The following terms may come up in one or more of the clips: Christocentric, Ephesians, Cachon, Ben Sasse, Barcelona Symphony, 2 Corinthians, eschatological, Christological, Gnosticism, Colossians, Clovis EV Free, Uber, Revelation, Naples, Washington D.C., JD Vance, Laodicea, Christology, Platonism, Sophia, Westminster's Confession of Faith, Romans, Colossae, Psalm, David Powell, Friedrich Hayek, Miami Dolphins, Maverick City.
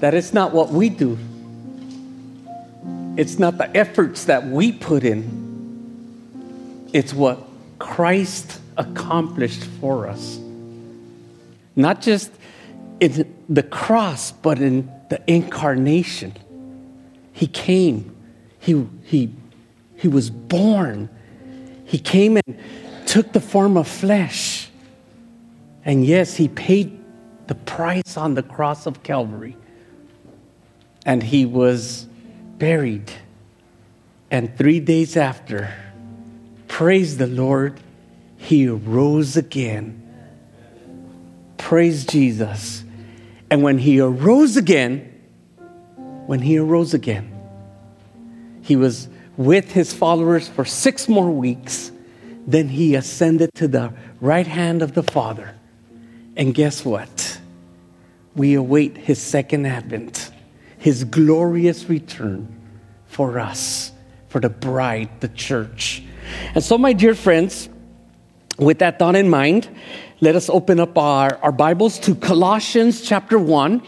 that it's not what we do. It's not the efforts that we put in. It's what Christ accomplished for us. Not just in the cross, but in the incarnation. He came. He was born. He came and took the form of flesh. And yes, he paid the price on the cross of Calvary. And he was buried. And 3 days after, praise the Lord, he arose again. Praise Jesus. And when he arose again, he was with his followers for 6 more weeks. Then he ascended to the right hand of the Father. And guess what? We await his second advent, his glorious return for us, for the bride, the church. And so, my dear friends, with that thought in mind, let us open up our Bibles to Colossians chapter 1.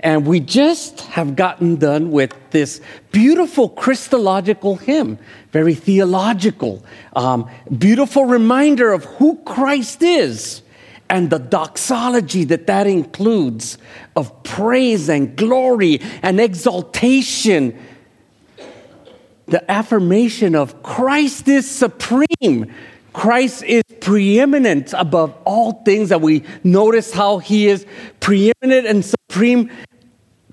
And we just have gotten done with this beautiful Christological hymn, very theological, beautiful reminder of who Christ is and the doxology that includes of praise and glory and exaltation, the affirmation of Christ is supreme. Christ is preeminent above all things, that we notice how he is preeminent and supreme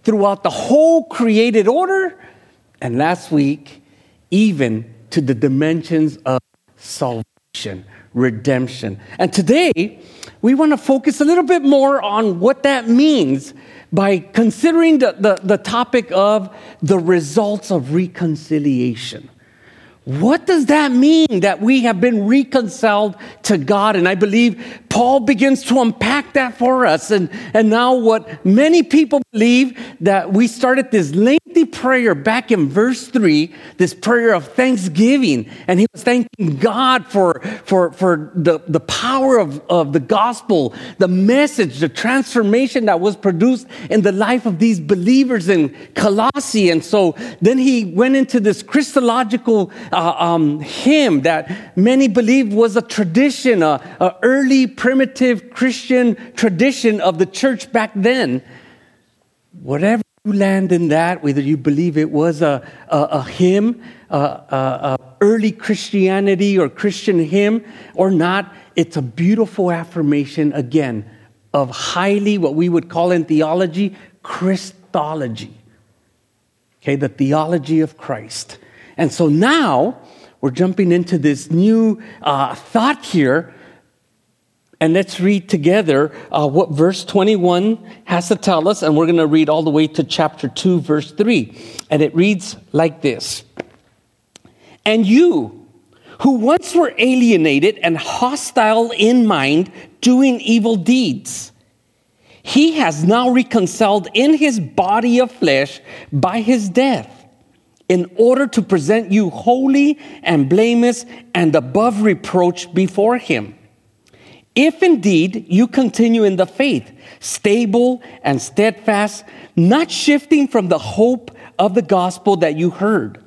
throughout the whole created order. And last week, even to the dimensions of salvation, redemption. And today, we want to focus a little bit more on what that means by considering the topic of the results of reconciliation. What does that mean that we have been reconciled to God? And I believe Paul begins to unpack that for us. And now what many people believe, that we started this lengthy prayer back in verse 3, this prayer of thanksgiving. And he was thanking God for the power of the gospel, the message, the transformation that was produced in the life of these believers in Colossae. And so then he went into this Christological hymn that many believe was a tradition, an early primitive Christian tradition of the church back then. Whatever you land in that, whether you believe it was a hymn, a early Christianity or Christian hymn or not, it's a beautiful affirmation again of highly, what we would call in theology, Christology. Okay, the theology of Christ. And so now we're jumping into this new thought here. And let's read together what verse 21 has to tell us. And we're going to read all the way to chapter 2, verse 3. And it reads like this. And you, who once were alienated and hostile in mind, doing evil deeds, he has now reconciled in his body of flesh by his death, in order to present you holy and blameless and above reproach before him. If indeed you continue in the faith, stable and steadfast, not shifting from the hope of the gospel that you heard,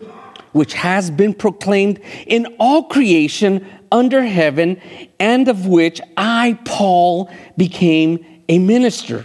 which has been proclaimed in all creation under heaven, and of which I, Paul, became a minister.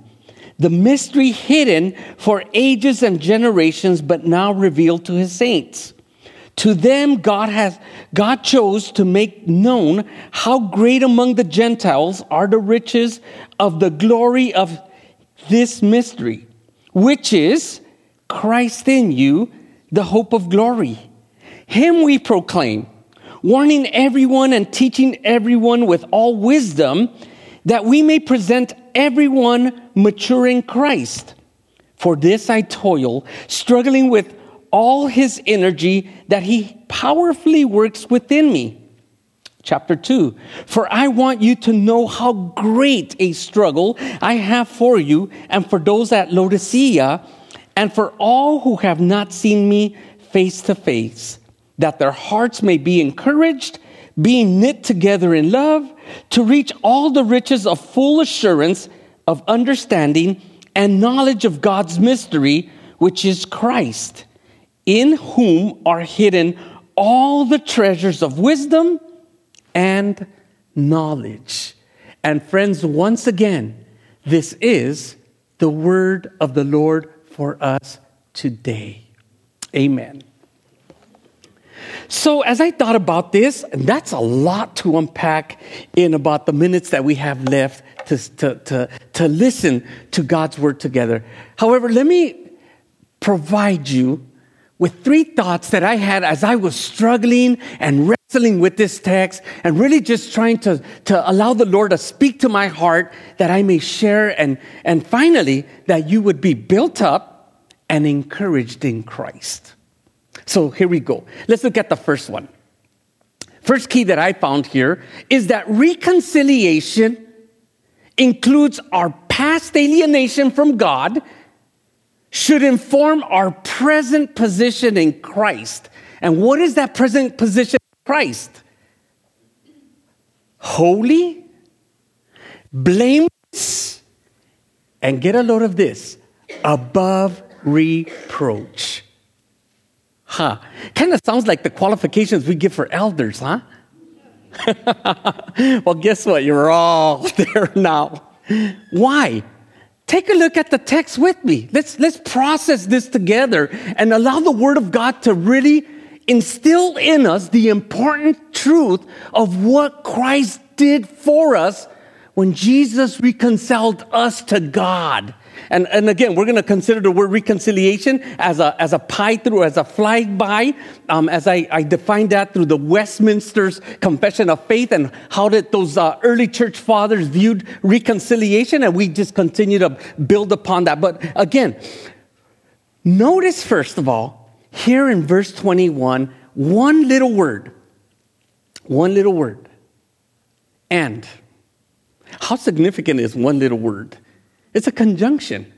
The mystery hidden for ages and generations, but now revealed to his saints. To them, God chose to make known how great among the Gentiles are the riches of the glory of this mystery, which is Christ in you, the hope of glory. Him we proclaim, warning everyone and teaching everyone with all wisdom, that we may present everyone mature in Christ. For this I toil, struggling with all his energy that he powerfully works within me. Chapter 2, for I want you to know how great a struggle I have for you and for those at Laodicea and for all who have not seen me face to face, that their hearts may be encouraged, being knit together in love, to reach all the riches of full assurance of understanding and knowledge of God's mystery, which is Christ, in whom are hidden all the treasures of wisdom and knowledge. And friends, once again, this is the word of the Lord for us today. Amen. So as I thought about this, and that's a lot to unpack in about the minutes that we have left to listen to God's word together. However, let me provide you with three thoughts that I had as I was struggling and wrestling with this text and really just trying to allow the Lord to speak to my heart that I may share and finally that you would be built up and encouraged in Christ. So here we go. Let's look at the first one. First key that I found here is that reconciliation includes our past alienation from God, should inform our present position in Christ. And what is that present position in Christ? Holy, blameless, and get a load of this, above reproach. Huh. Kind of sounds like the qualifications we give for elders, huh? Well, guess what? You're all there now. Why? Take a look at the text with me. Let's process this together and allow the Word of God to really instill in us the important truth of what Christ did for us when Jesus reconciled us to God. And again, we're going to consider the word reconciliation as a pie through, as a flyby, as I defined that through the Westminster's Confession of Faith and how did those early church fathers viewed reconciliation, and we just continue to build upon that. But again, notice first of all, here in verse 21, one little word, and. How significant is one little word? It's a conjunction.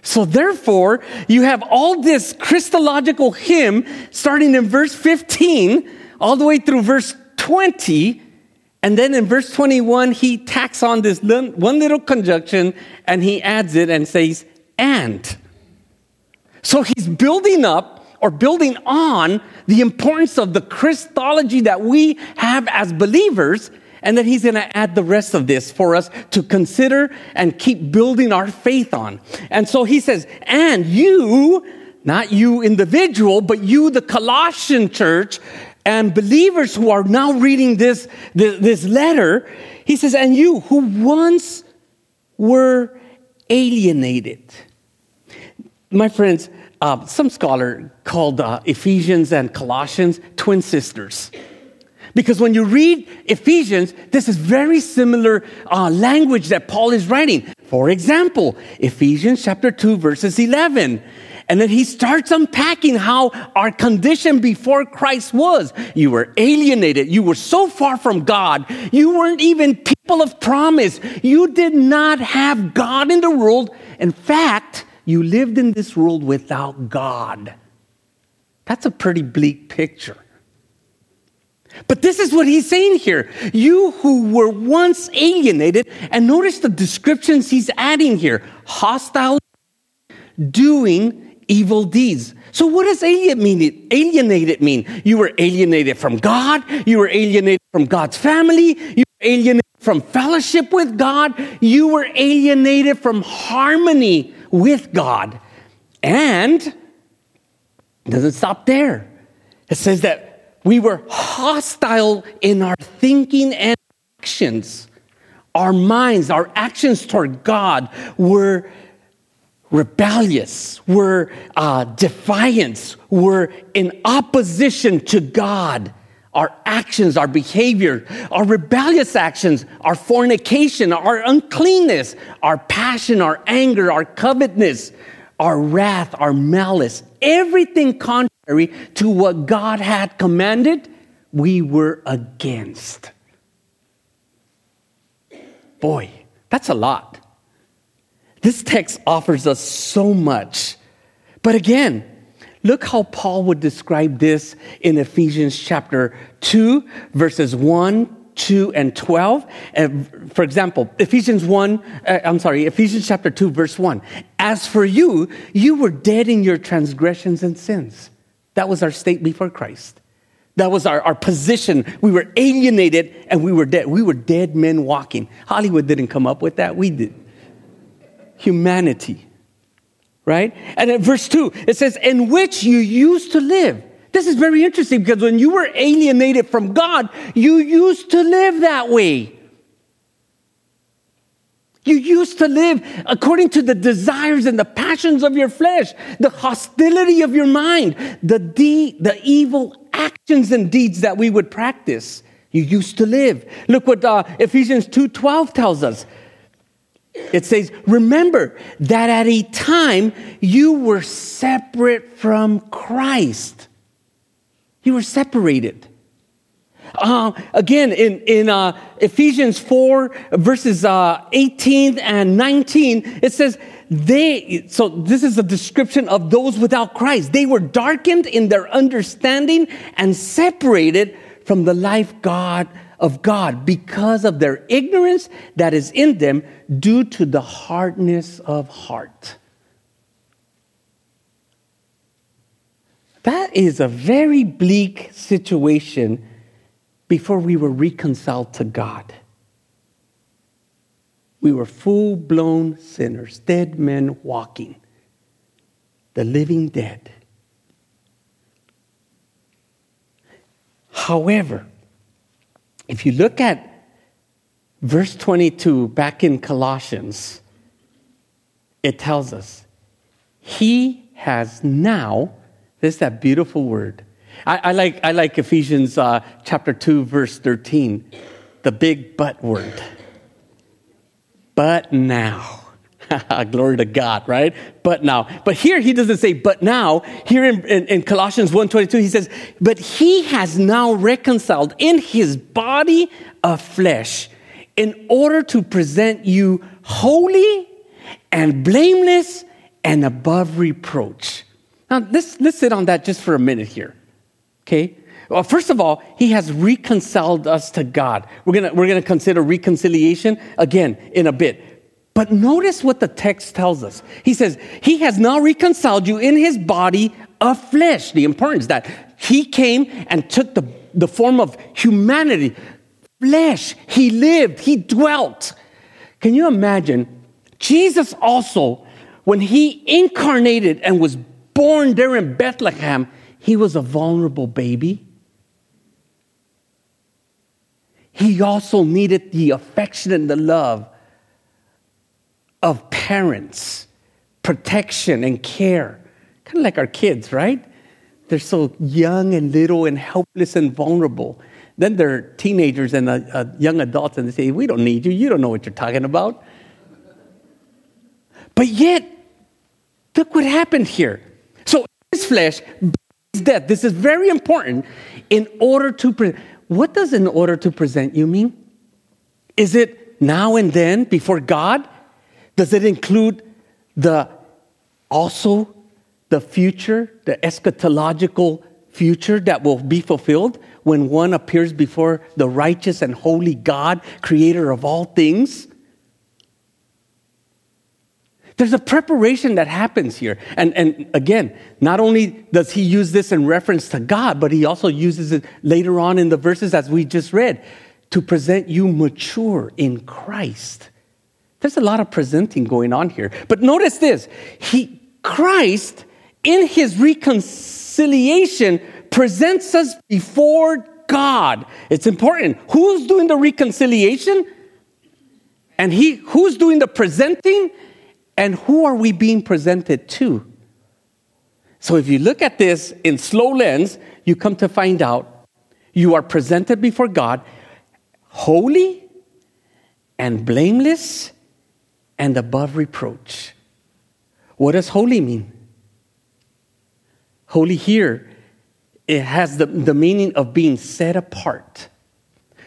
So therefore, you have all this Christological hymn starting in verse 15 all the way through verse 20. And then in verse 21, he tacks on this one little conjunction and he adds it and says, and. So he's building up or building on the importance of the Christology that we have as believers. And then he's going to add the rest of this for us to consider and keep building our faith on. And so he says, and you, not you individual, but you, the Colossian church, and believers who are now reading this letter, he says, and you who once were alienated. My friends, some scholar called Ephesians and Colossians twin sisters. Because when you read Ephesians, this is very similar language that Paul is writing. For example, Ephesians chapter 2, verses 11. And then he starts unpacking how our condition before Christ was. You were alienated. You were so far from God. You weren't even people of promise. You did not have God in the world. In fact, you lived in this world without God. That's a pretty bleak picture. But this is what he's saying here. You who were once alienated, and notice the descriptions he's adding here. Hostile, doing evil deeds. So what does alienated mean? You were alienated from God. You were alienated from God's family. You were alienated from fellowship with God. You were alienated from harmony with God. And it doesn't stop there. It says that we were hostile in our thinking and actions. Our minds, our actions toward God were rebellious, were defiance, were in opposition to God. Our actions, our behavior, our rebellious actions, our fornication, our uncleanness, our passion, our anger, our covetousness, our wrath, our malice, everything contrary to what God had commanded, we were against. Boy, that's a lot. This text offers us so much. But again, look how Paul would describe this in Ephesians chapter 2, verses 1, 2, and 12. For example, Ephesians chapter 2, verse 1. As for you, you were dead in your transgressions and sins. That was our state before Christ. That was our position. We were alienated and we were dead. We were dead men walking. Hollywood didn't come up with that. We did. Humanity. Right? And in verse 2, it says, in which you used to live. This is very interesting because when you were alienated from God, you used to live that way. You used to live according to the desires and the passions of your flesh, the hostility of your mind, the evil actions and deeds that we would practice. You used to live. Look what Ephesians 2:12 tells us. It says, remember that at a time you were separate from Christ. You were separated. Again, in Ephesians 4, verses 18 and 19, it says, so this is a description of those without Christ. They were darkened in their understanding and separated from the life of God because of their ignorance that is in them due to the hardness of heart. That is a very bleak situation before we were reconciled to God. We were full-blown sinners, dead men walking, the living dead. However, if you look at verse 22 back in Colossians, it tells us, he has now, there's that beautiful word. I like Ephesians chapter 2, verse 13, the big but word. But now. Glory to God, right? But now. But here he doesn't say, but now. Here in Colossians 1:22, he says, but he has now reconciled in his body of flesh in order to present you holy and blameless and above reproach. Now, let's sit on that just for a minute here, okay? Well, first of all, he has reconciled us to God. We're going to consider reconciliation again in a bit. But notice what the text tells us. He says, he has now reconciled you in his body of flesh. The importance that he came and took the form of humanity, flesh. He lived, he dwelt. Can you imagine? Jesus also, when he incarnated and was born there in Bethlehem, he was a vulnerable baby. He also needed the affection and the love of parents, protection and care. Kind of like our kids, right? They're so young and little and helpless and vulnerable. Then they're teenagers and young adults and they say, we don't need you. You don't know what you're talking about. But yet, look what happened here. So his flesh, his death, this is very important. In order to what does in order to present you mean? Is it now and then before God? Does it include also the future, the eschatological future that will be fulfilled when one appears before the righteous and holy God, creator of all things? There's a preparation that happens here. And again, not only does he use this in reference to God, but he also uses it later on in the verses as we just read, to present you mature in Christ. There's a lot of presenting going on here. But notice this. Christ, in his reconciliation, presents us before God. It's important. Who's doing the reconciliation? And who's doing the presenting? And who are we being presented to? So if you look at this in slow lens, you come to find out you are presented before God, holy and blameless and above reproach. What does holy mean? Holy here, it has the meaning of being set apart.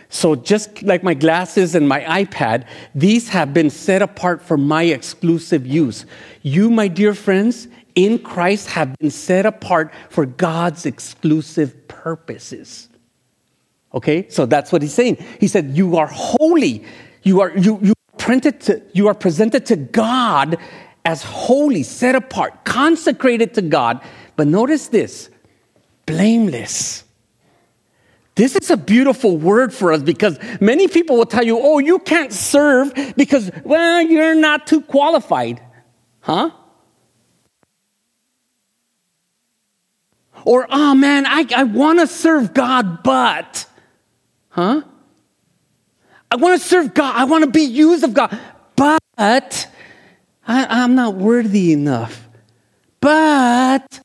So just like my glasses and my iPad, these have been set apart for my exclusive use. You, my dear friends, in Christ have been set apart for God's exclusive purposes. Okay? So that's what he's saying. He said, you are holy. You are presented to God as holy, set apart, consecrated to God. But notice this, blameless. This is a beautiful word for us because many people will tell you, oh, you can't serve because, well, you're not too qualified. Huh? Or, oh, man, I want to serve God, but, huh? I want to serve God. I want to be used of God, but I'm not worthy enough. But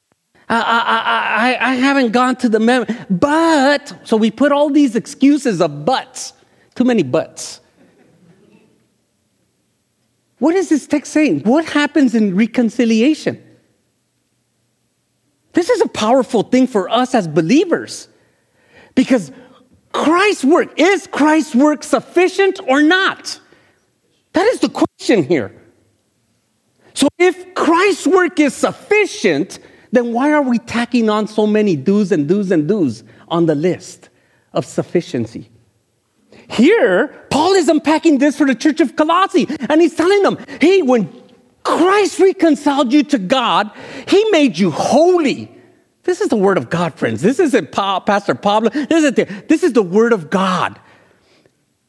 I haven't gone to the memory. But, so we put all these excuses of buts. Too many buts. What is this text saying? What happens in reconciliation? This is a powerful thing for us as believers. Because Christ's work, is Christ's work sufficient or not? That is the question here. So if Christ's work is sufficient, then why are we tacking on so many do's and do's and do's on the list of sufficiency? Here, Paul is unpacking this for the church of Colossae, and he's telling them, hey, when Christ reconciled you to God, he made you holy. This is the word of God, friends. This isn't Pastor Pablo. This is the word of God.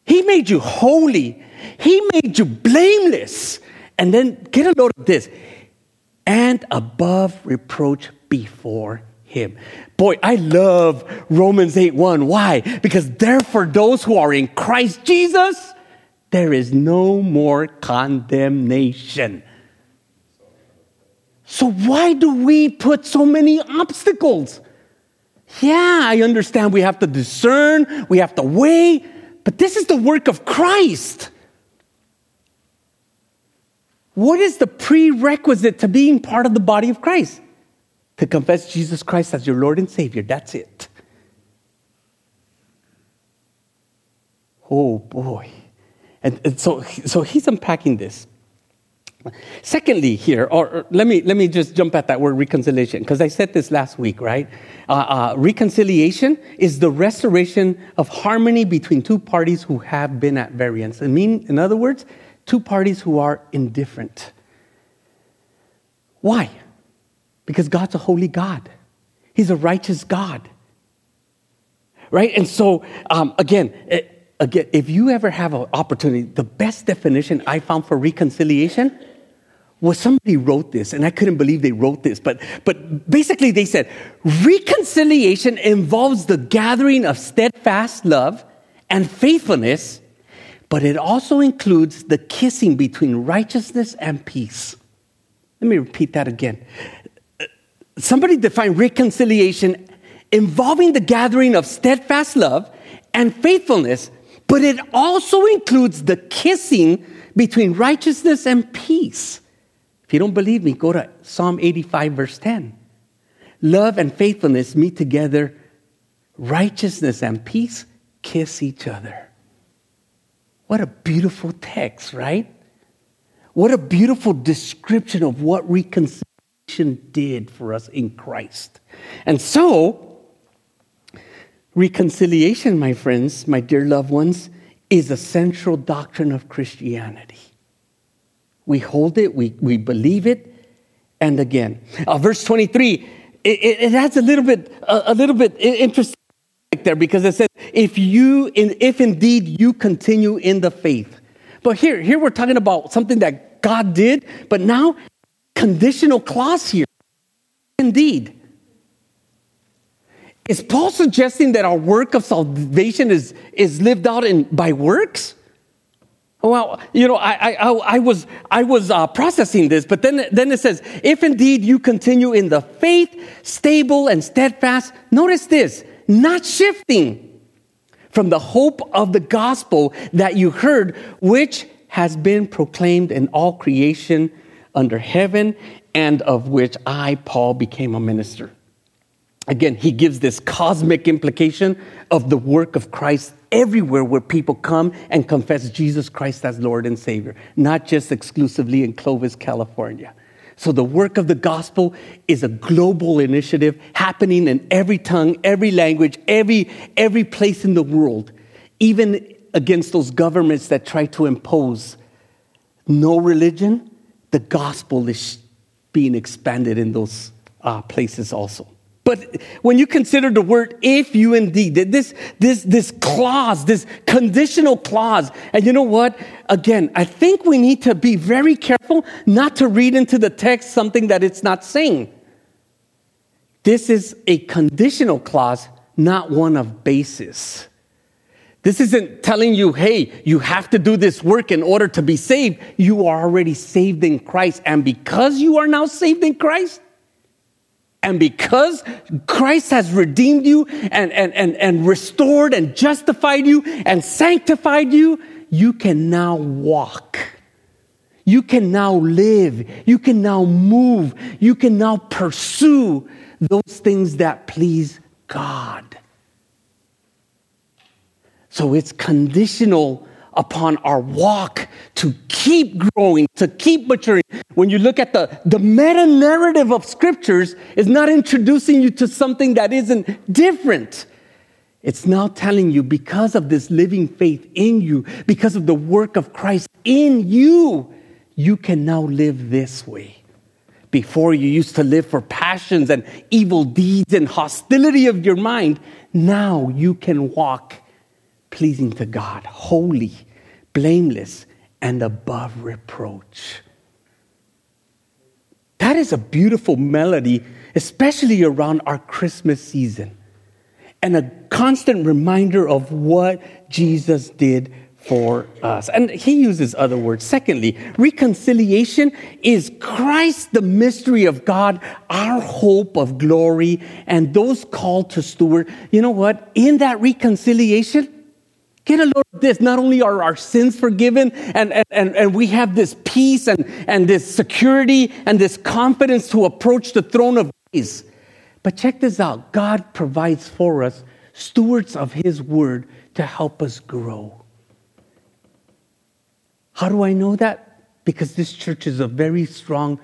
He made you holy. He made you blameless. And then get a load of this. And above reproach before him. Boy, I love Romans 8:1. Why? Because therefore those who are in Christ Jesus, there is no more condemnation. So why do we put so many obstacles? Yeah, I understand we have to discern, we have to weigh, but this is the work of Christ. What is the prerequisite to being part of the body of Christ? To confess Jesus Christ as your Lord and Savior. That's it. Oh, boy. And so he's unpacking this. Secondly here, or let me just jump at that word reconciliation, because I said this last week, right? Reconciliation is the restoration of harmony between two parties who have been at variance. I mean, in other words, two parties who are indifferent. Why? Because God's a holy God. He's a righteous God. Right? And so, again, if you ever have an opportunity, the best definition I found for reconciliation was somebody wrote this, and I couldn't believe they wrote this, but basically they said, reconciliation involves the gathering of steadfast love and faithfulness, but it also includes the kissing between righteousness and peace. Let me repeat that again. Somebody defined reconciliation involving the gathering of steadfast love and faithfulness, but it also includes the kissing between righteousness and peace. If you don't believe me, go to Psalm 85, verse 10. Love and faithfulness meet together. Righteousness and peace kiss each other. What a beautiful text, right? What a beautiful description of what reconciliation did for us in Christ. And so, reconciliation, my friends, my dear loved ones, is a central doctrine of Christianity. We hold it, we believe it, and again. Verse 23, it adds a little bit interesting there, because it says, if indeed you continue in the faith. But here we're talking about something that God did, but now conditional clause here. Indeed. Is Paul suggesting that our work of salvation is lived out by works? Well, you know, I was processing this, but then it says, if indeed you continue in the faith, stable and steadfast. Notice this, not shifting from the hope of the gospel that you heard, which has been proclaimed in all creation under heaven, and of which I, Paul, became a minister. Again, he gives this cosmic implication of the work of Christ everywhere where people come and confess Jesus Christ as Lord and Savior, not just exclusively in Clovis, California. So the work of the gospel is a global initiative happening in every tongue, every language, every place in the world, even against those governments that try to impose no religion. The gospel is being expanded in those places also. But when you consider the word "if you indeed," this clause, this conditional clause, and you know what? Again, I think we need to be very careful not to read into the text something that it's not saying. This is a conditional clause, not one of basis. This isn't telling you, hey, you have to do this work in order to be saved. You are already saved in Christ. And because you are now saved in Christ, and because Christ has redeemed you and restored and justified you and sanctified you, you can now walk. You can now live. You can now move. You can now pursue those things that please God. So it's conditional upon our walk to keep growing, to keep maturing. When you look at the meta-narrative of scriptures, it's not introducing you to something that isn't different. It's now telling you because of this living faith in you, because of the work of Christ in you, you can now live this way. Before you used to live for passions and evil deeds and hostility of your mind, now you can walk pleasing to God, holy, blameless, and above reproach. That is a beautiful melody, especially around our Christmas season, and a constant reminder of what Jesus did for us. And he uses other words. Secondly, reconciliation is Christ, the mystery of God, our hope of glory, and those called to steward. You know what? In that reconciliation, get a load of this. Not only are our sins forgiven and we have this peace and this security and this confidence to approach the throne of grace, but check this out. God provides for us stewards of his word to help us grow. How do I know that? Because this church is a very strong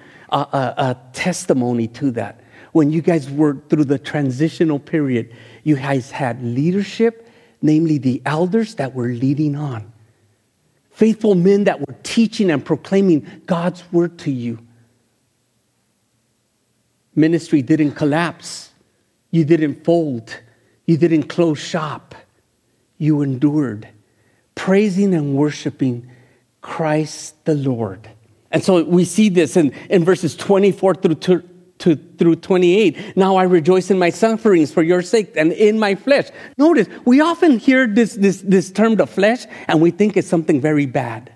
testimony to that. When you guys were through the transitional period, you guys had leadership, namely the elders that were leading on. Faithful men that were teaching and proclaiming God's word to you. Ministry didn't collapse. You didn't fold. You didn't close shop. You endured, praising and worshiping Christ the Lord. And so we see this in verses 24 through 28. Now I rejoice in my sufferings for your sake and in my flesh. Notice, we often hear this term, the flesh, and we think it's something very bad.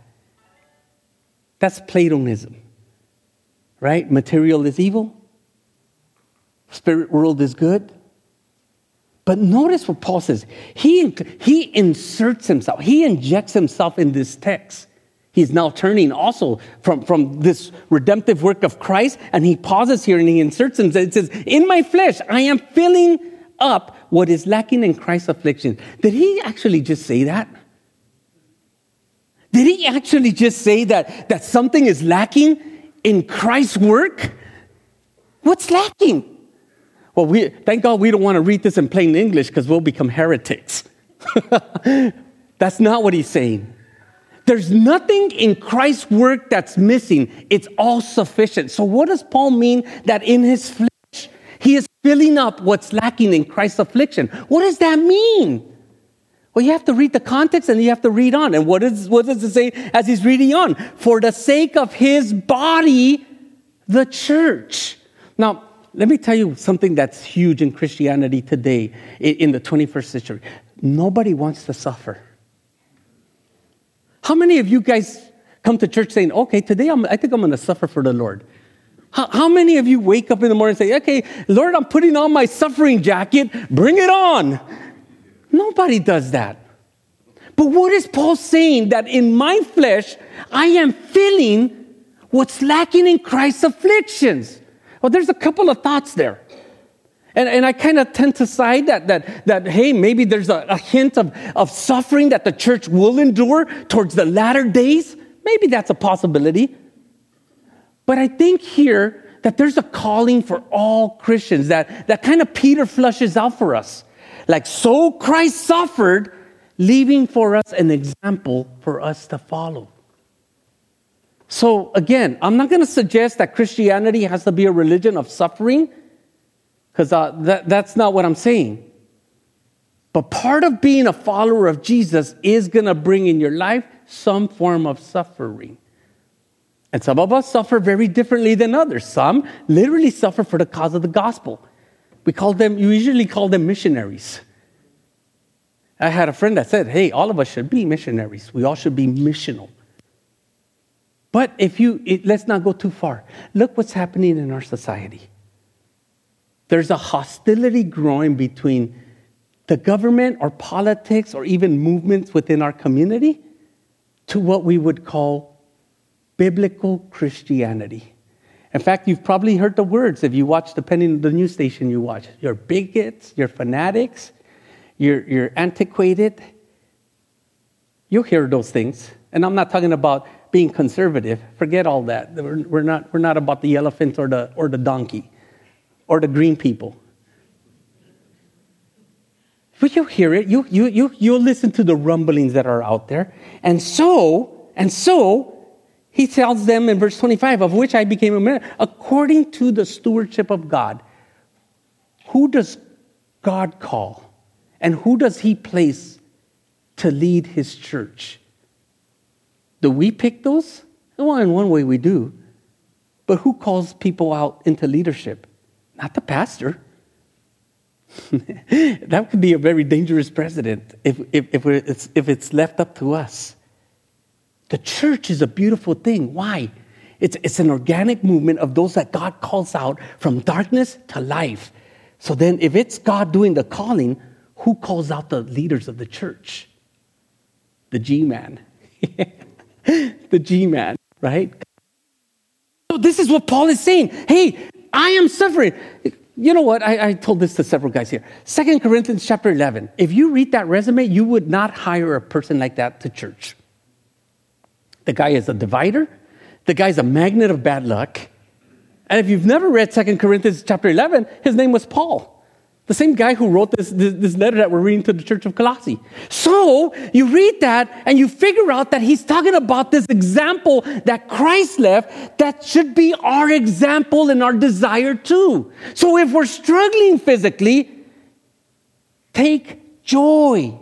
That's Platonism, right? Material is evil. Spirit world is good. But notice what Paul says. He inserts himself. He injects himself in this text. He's now turning also from this redemptive work of Christ, and he pauses here and he inserts himself. It says, in my flesh, I am filling up what is lacking in Christ's affliction. Did he actually just say that? Did he actually just say that something is lacking in Christ's work? What's lacking? Well, thank God we don't want to read this in plain English because we'll become heretics. That's not what he's saying. There's nothing in Christ's work that's missing. It's all sufficient. So what does Paul mean that in his flesh, he is filling up what's lacking in Christ's affliction? What does that mean? Well, you have to read the context and you have to read on. And what does it say as he's reading on? For the sake of his body, the church. Now, let me tell you something that's huge in Christianity today in the 21st century. Nobody wants to suffer. How many of you guys come to church saying, okay, today I think I'm going to suffer for the Lord? How many of you wake up in the morning and say, okay, Lord, I'm putting on my suffering jacket. Bring it on. Nobody does that. But what is Paul saying? That in my flesh, I am filling what's lacking in Christ's afflictions? Well, there's a couple of thoughts there. And I kind of tend to side that hey, maybe there's a hint of suffering that the church will endure towards the latter days. Maybe that's a possibility. But I think here that there's a calling for all Christians that kind of Peter flushes out for us. Like, so Christ suffered, leaving for us an example for us to follow. So again, I'm not going to suggest that Christianity has to be a religion of suffering, because that's not what I'm saying. But part of being a follower of Jesus is going to bring in your life some form of suffering. And some of us suffer very differently than others. Some literally suffer for the cause of the gospel. We usually call them missionaries. I had a friend that said, hey, all of us should be missionaries. We all should be missional. But let's not go too far. Look what's happening in our society. There's a hostility growing between the government or politics or even movements within our community to what we would call biblical Christianity. In fact, you've probably heard the words if you watch, depending on the news station you watch. You're bigots, you're fanatics, you're antiquated. You'll hear those things. And I'm not talking about being conservative. Forget all that. We're not about the elephant or the donkey or the green people. But you'll hear it. You'll listen to the rumblings that are out there. And so he tells them in verse 25, of which I became a minister, according to the stewardship of God. Who does God call? And who does he place to lead his church? Do we pick those? Well, in one way we do. But who calls people out into leadership? Not the pastor. That could be a very dangerous precedent if it's left up to us. The church is a beautiful thing. Why? It's an organic movement of those that God calls out from darkness to life. So then if it's God doing the calling, who calls out the leaders of the church? The G-man. The G-man, right? So this is what Paul is saying. Hey, I am suffering. You know what? I told this to several guys here. 2 Corinthians chapter 11. If you read that resume, you would not hire a person like that to church. The guy is a divider. The guy's a magnet of bad luck. And if you've never read 2 Corinthians chapter 11, his name was Paul. The same guy who wrote this letter that we're reading to the church of Colossae. So you read that and you figure out that he's talking about this example that Christ left that should be our example and our desire too. So if we're struggling physically, take joy.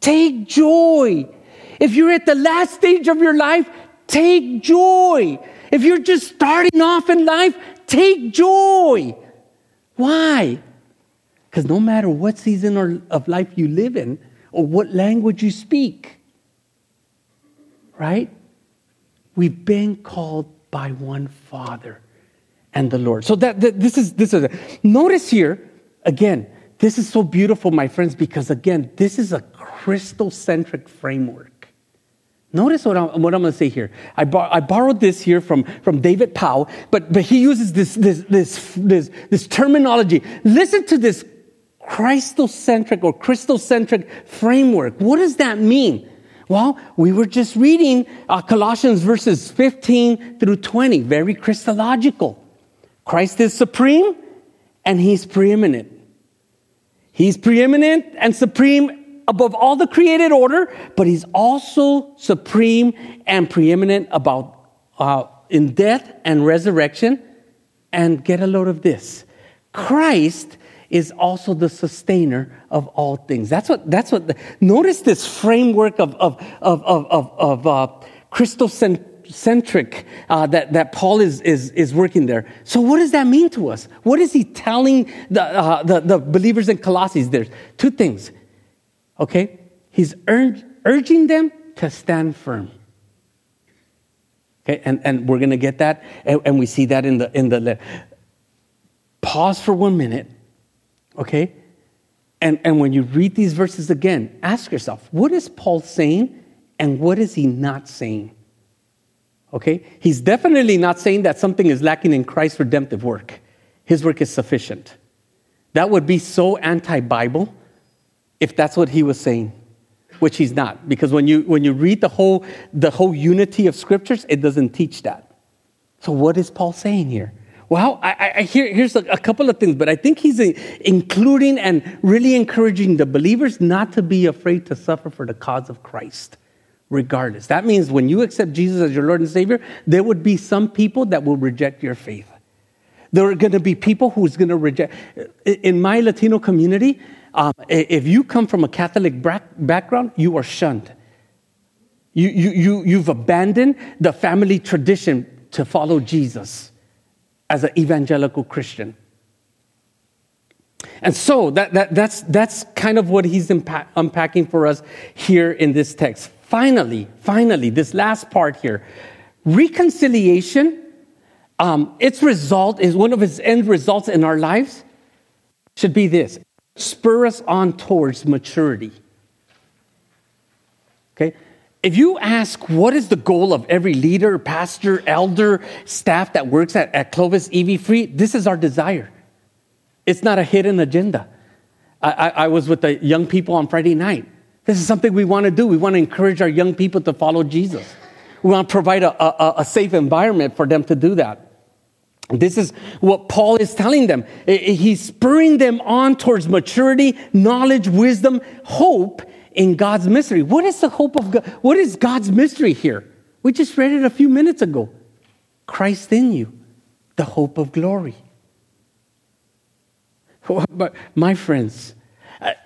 Take joy. If you're at the last stage of your life, take joy. If you're just starting off in life, take joy. Why? Because no matter what season of life you live in or what language you speak, right? We've been called by one Father and the Lord. So this is notice here, again, this is so beautiful, my friends, because again, this is a Christocentric framework. Notice what I'm going to say here. I borrowed this here from David Powell, but he uses this terminology. Listen to this Christocentric framework. What does that mean? Well, we were just reading Colossians verses 15 through 20, very Christological. Christ is supreme and he's preeminent. He's preeminent and supreme above all the created order, but he's also supreme and preeminent about in death and resurrection. And get a load of this. Christ is also the sustainer of all things. Notice this framework of Christocentric that Paul is working there. So what does that mean to us? What is he telling the believers in Colossae? There's two things. Okay, he's urging them to stand firm. Okay, and we're going to get that, and we see that in the pause for 1 minute. Okay, and when you read these verses again, ask yourself, what is Paul saying, and what is he not saying? Okay? He's definitely not saying that something is lacking in Christ's redemptive work. His work is sufficient. That would be so anti-Bible if that's what he was saying, which he's not. Because when you read the whole unity of scriptures, it doesn't teach that. So what is Paul saying here? Well, here's a couple of things, but I think he's including and really encouraging the believers not to be afraid to suffer for the cause of Christ, regardless. That means when you accept Jesus as your Lord and Savior, there would be some people that will reject your faith. There are going to be people who's going to reject. In my Latino community, if you come from a Catholic background, you are shunned. You've abandoned the family tradition to follow Jesus as an evangelical Christian. And so that's kind of what he's unpacking for us here in this text. Finally, this last part here, reconciliation. Its result is one of its end results in our lives should be this: spur us on towards maturity. Okay? If you ask what is the goal of every leader, pastor, elder, staff that works at Clovis EV Free, this is our desire. It's not a hidden agenda. I was with the young people on Friday night. This is something we want to do. We want to encourage our young people to follow Jesus. We want to provide a safe environment for them to do that. This is what Paul is telling them. He's spurring them on towards maturity, knowledge, wisdom, hope in God's mystery. What is the hope of God? What is God's mystery here? We just read it a few minutes ago. Christ in you, the hope of glory. But my friends,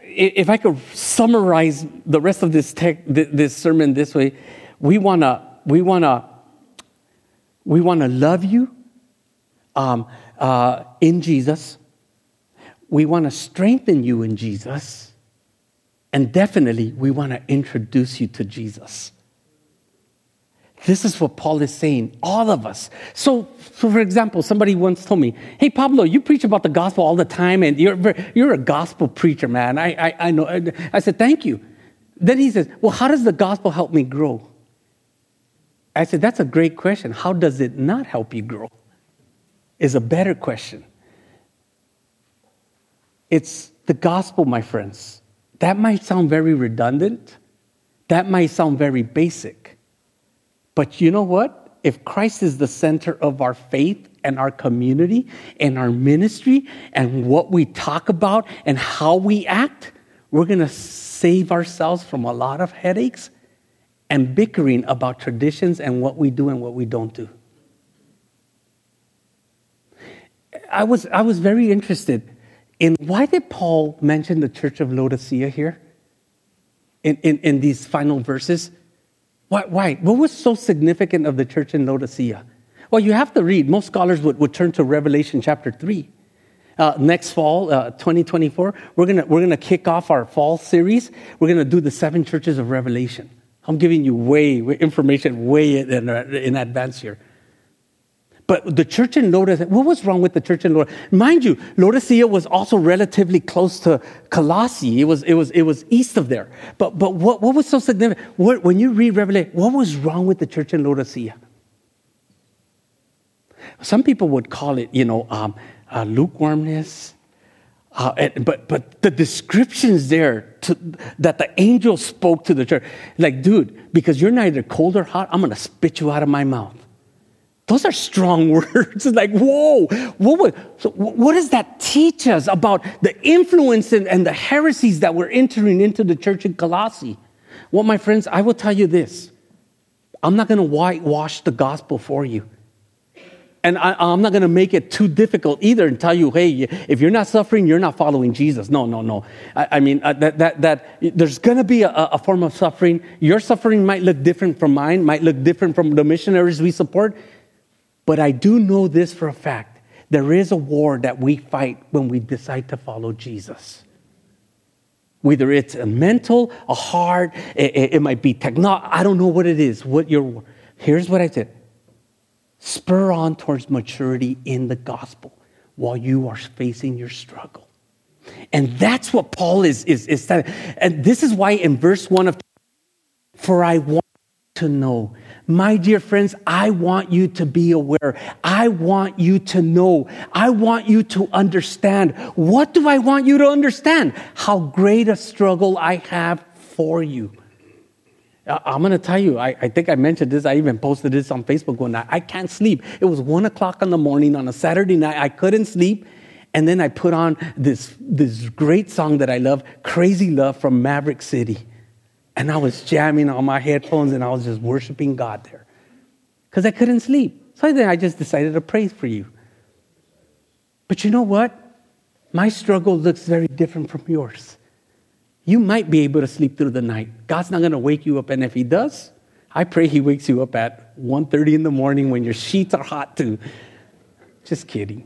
if I could summarize the rest of this sermon this way, we wanna love you in Jesus. We want to strengthen you in Jesus, and definitely we want to introduce you to Jesus. This is what Paul is saying, all of us. So for example, somebody once told me, "Hey, Pablo, you preach about the gospel all the time, and you're a gospel preacher, man." I know. I said, "Thank you." Then he says, "Well, how does the gospel help me grow?" I said, "That's a great question. How does it not help you grow is a better question." It's the gospel, my friends. That might sound very redundant. That might sound very basic. But you know what? If Christ is the center of our faith and our community and our ministry and what we talk about and how we act, we're going to save ourselves from a lot of headaches and bickering about traditions and what we do and what we don't do. I was very interested in why did Paul mention the church of Laodicea here in these final verses? Why? What was so significant of the church in Laodicea? Well, you have to read. Most scholars would turn to Revelation chapter 3. Next fall, 2024, we're gonna kick off our fall series. We're going to do the 7 churches of Revelation. I'm giving you information in advance here. But the church in Laodicea, what was wrong with the church in Laodicea? Mind you, Laodicea was also relatively close to Colossae. It was east of there. But what was so significant? When you read Revelation, what was wrong with the church in Laodicea? Some people would call it, lukewarmness. But the descriptions there that the angel spoke to the church, like, dude, because you're neither cold or hot, I'm going to spit you out of my mouth. Those are strong words. It's like, whoa, what does that teach us about the influence and the heresies that were entering into the church in Colossae? Well, my friends, I will tell you this. I'm not going to whitewash the gospel for you. And I'm not going to make it too difficult either and tell you, hey, if you're not suffering, you're not following Jesus. No. I mean, there's going to be a form of suffering. Your suffering might look different from mine, might look different from the missionaries we support. But I do know this for a fact. There is a war that we fight when we decide to follow Jesus. Whether it's a mental, a heart, it might be technology. I don't know what it is. Here's what I said. Spur on towards maturity in the gospel while you are facing your struggle. And that's what Paul is saying. And this is why in verse 1 for I want to know. My dear friends, I want you to be aware. I want you to know. I want you to understand. What do I want you to understand? How great a struggle I have for you. I'm going to tell you, I think I mentioned this. I even posted this on Facebook one night. I can't sleep. It was 1:00 in the morning on a Saturday night. I couldn't sleep. And then I put on this great song that I love, Crazy Love from Maverick City. And I was jamming on my headphones and I was just worshiping God there because I couldn't sleep. So then I just decided to pray for you. But you know what? My struggle looks very different from yours. You might be able to sleep through the night. God's not going to wake you up. And if he does, I pray he wakes you up at 1:30 in the morning when your sheets are hot too. Just kidding.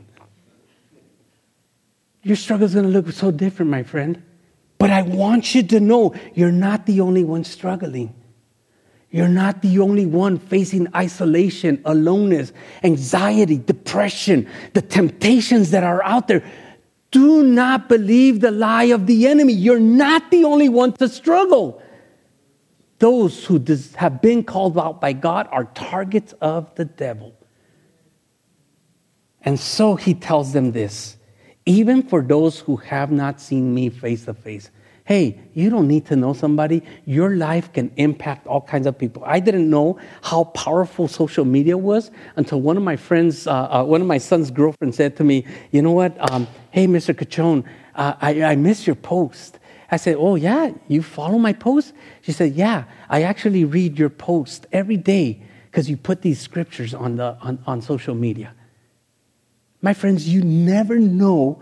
Your struggle is going to look so different, my friend. But I want you to know you're not the only one struggling. You're not the only one facing isolation, aloneness, anxiety, depression, the temptations that are out there. Do not believe the lie of the enemy. You're not the only one to struggle. Those who have been called out by God are targets of the devil. And so he tells them this, even for those who have not seen me face to face. Hey, you don't need to know somebody. Your life can impact all kinds of people. I didn't know how powerful social media was until one of my friends, one of my son's girlfriend said to me, you know what, hey, Mr. Cachon, I miss your post. I said, oh, yeah, you follow my post? She said, yeah, I actually read your post every day because you put these scriptures on social media. My friends, you never know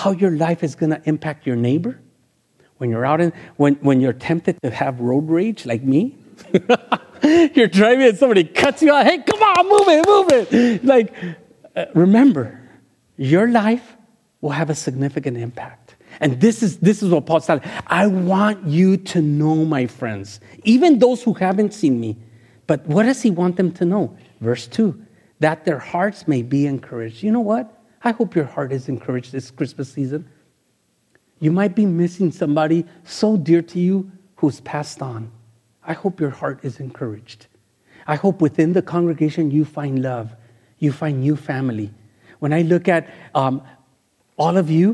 how your life is going to impact your neighbor. When you're out when you're tempted to have road rage like me, you're driving and somebody cuts you out. Hey, come on, move it. Like, remember, your life will have a significant impact. And this is what Paul said. I want you to know, my friends, even those who haven't seen me. But what does he want them to know? Verse 2, that their hearts may be encouraged. You know what? I hope your heart is encouraged this Christmas season. You might be missing somebody so dear to you who's passed on. I hope your heart is encouraged. I hope within the congregation you find love. You find new family. When I look at all of you,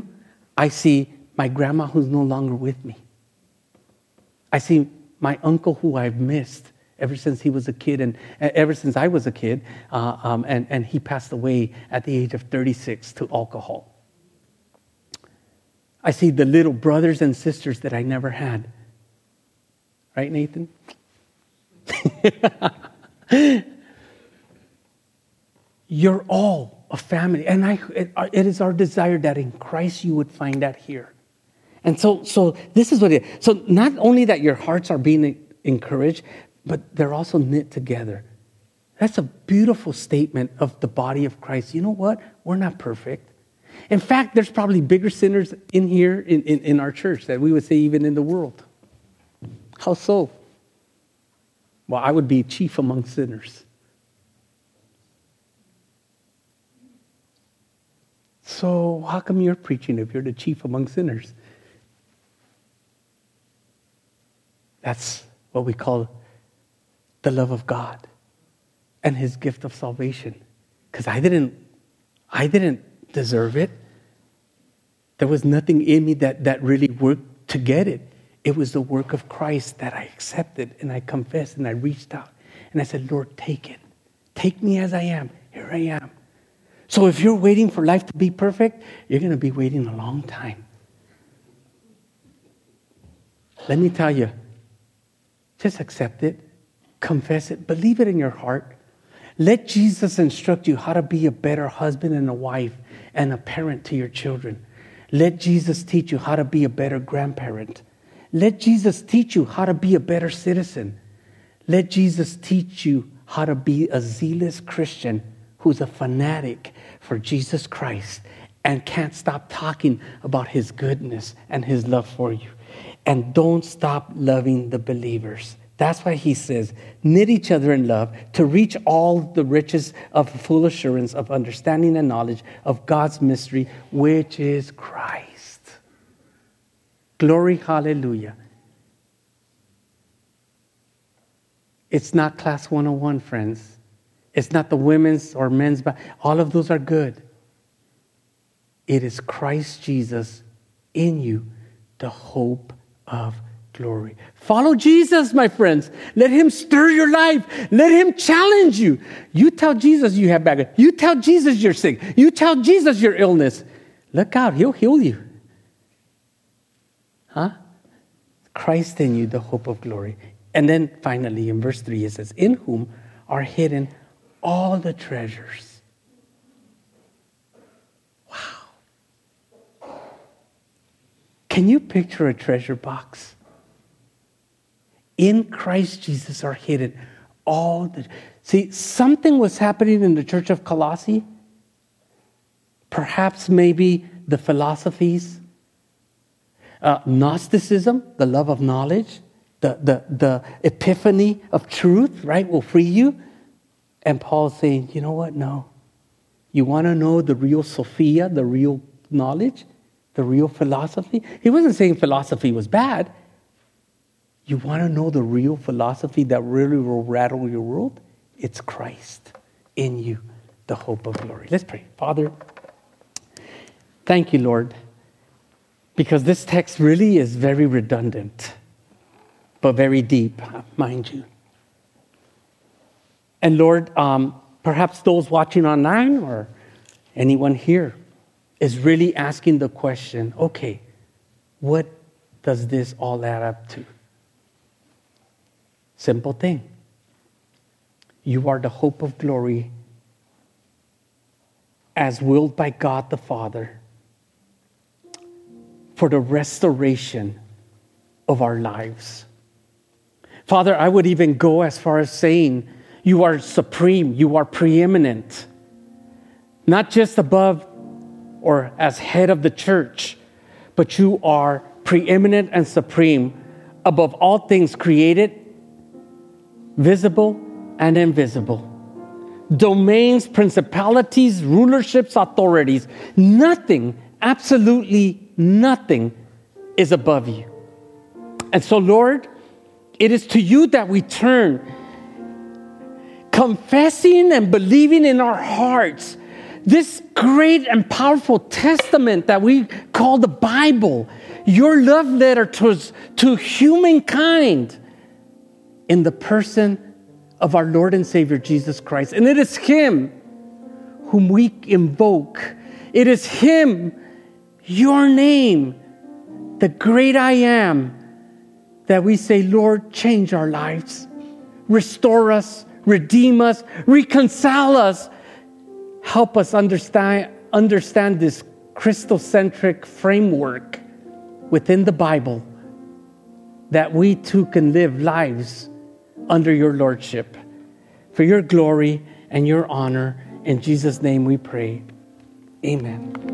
I see my grandma who's no longer with me. I see my uncle who I've missed ever since he was a kid and ever since I was a kid. And he passed away at the age of 36 to alcohol. I see the little brothers and sisters that I never had. Right, Nathan? You're all a family. And it is our desire that in Christ you would find that here. And so this is what it is. So not only that your hearts are being encouraged, but they're also knit together. That's a beautiful statement of the body of Christ. You know what? We're not perfect. In fact, there's probably bigger sinners in here in our church that we would say even in the world. How so? Well, I would be chief among sinners. So how come you're preaching if you're the chief among sinners? That's what we call the love of God and his gift of salvation. Because I didn't deserve it. There was nothing in me that really worked to get it. It was the work of Christ that I accepted and I confessed and I reached out and I said, Lord, take it. Take me as I am. Here I am. So if you're waiting for life to be perfect, you're going to be waiting a long time. Let me tell you, just accept it, confess it, believe it in your heart. Let Jesus instruct you how to be a better husband and a wife and a parent to your children. Let Jesus teach you how to be a better grandparent. Let Jesus teach you how to be a better citizen. Let Jesus teach you how to be a zealous Christian who's a fanatic for Jesus Christ and can't stop talking about his goodness and his love for you. And don't stop loving the believers. That's why he says, knit each other in love to reach all the riches of full assurance of understanding and knowledge of God's mystery, which is Christ. Glory, hallelujah. It's not class 101, friends. It's not the women's or men's. All of those are good. It is Christ Jesus in you, the hope of glory. Follow Jesus, my friends. Let him stir your life. Let him challenge you. You tell Jesus you have baggage. You tell Jesus you're sick. You tell Jesus your illness. Look out. He'll heal you. Huh? Christ in you, the hope of glory. And then finally in verse 3 it says, in whom are hidden all the treasures. Wow. Can you picture a treasure box? In Christ Jesus are hidden all the... See, something was happening in the church of Colossae. Perhaps maybe the philosophies. Gnosticism, the love of knowledge. The epiphany of truth, right, will free you. And Paul's saying, you know what? No. You want to know the real Sophia, the real knowledge, the real philosophy? He wasn't saying philosophy was bad. You want to know the real philosophy that really will rattle your world? It's Christ in you, the hope of glory. Let's pray. Father, thank you, Lord, because this text really is very redundant. But very deep, mind you. And Lord, perhaps those watching online or anyone here is really asking the question, okay, what does this all add up to? Simple thing. You are the hope of glory as willed by God the Father for the restoration of our lives. Father, I would even go as far as saying you are supreme, you are preeminent, not just above or as head of the church, but you are preeminent and supreme above all things created, visible and invisible. Domains, principalities, rulerships, authorities, nothing, absolutely nothing is above you. And so, Lord, it is to you that we turn, confessing and believing in our hearts this great and powerful testament that we call the Bible, your love letter to humankind in the person of our Lord and Savior, Jesus Christ. And it is him whom we invoke. It is him, your name, the great I am, that we say, Lord, change our lives, restore us, redeem us, reconcile us, help us understand this Christocentric framework within the Bible that we too can live lives under your lordship. For your glory and your honor, in Jesus' name we pray. Amen.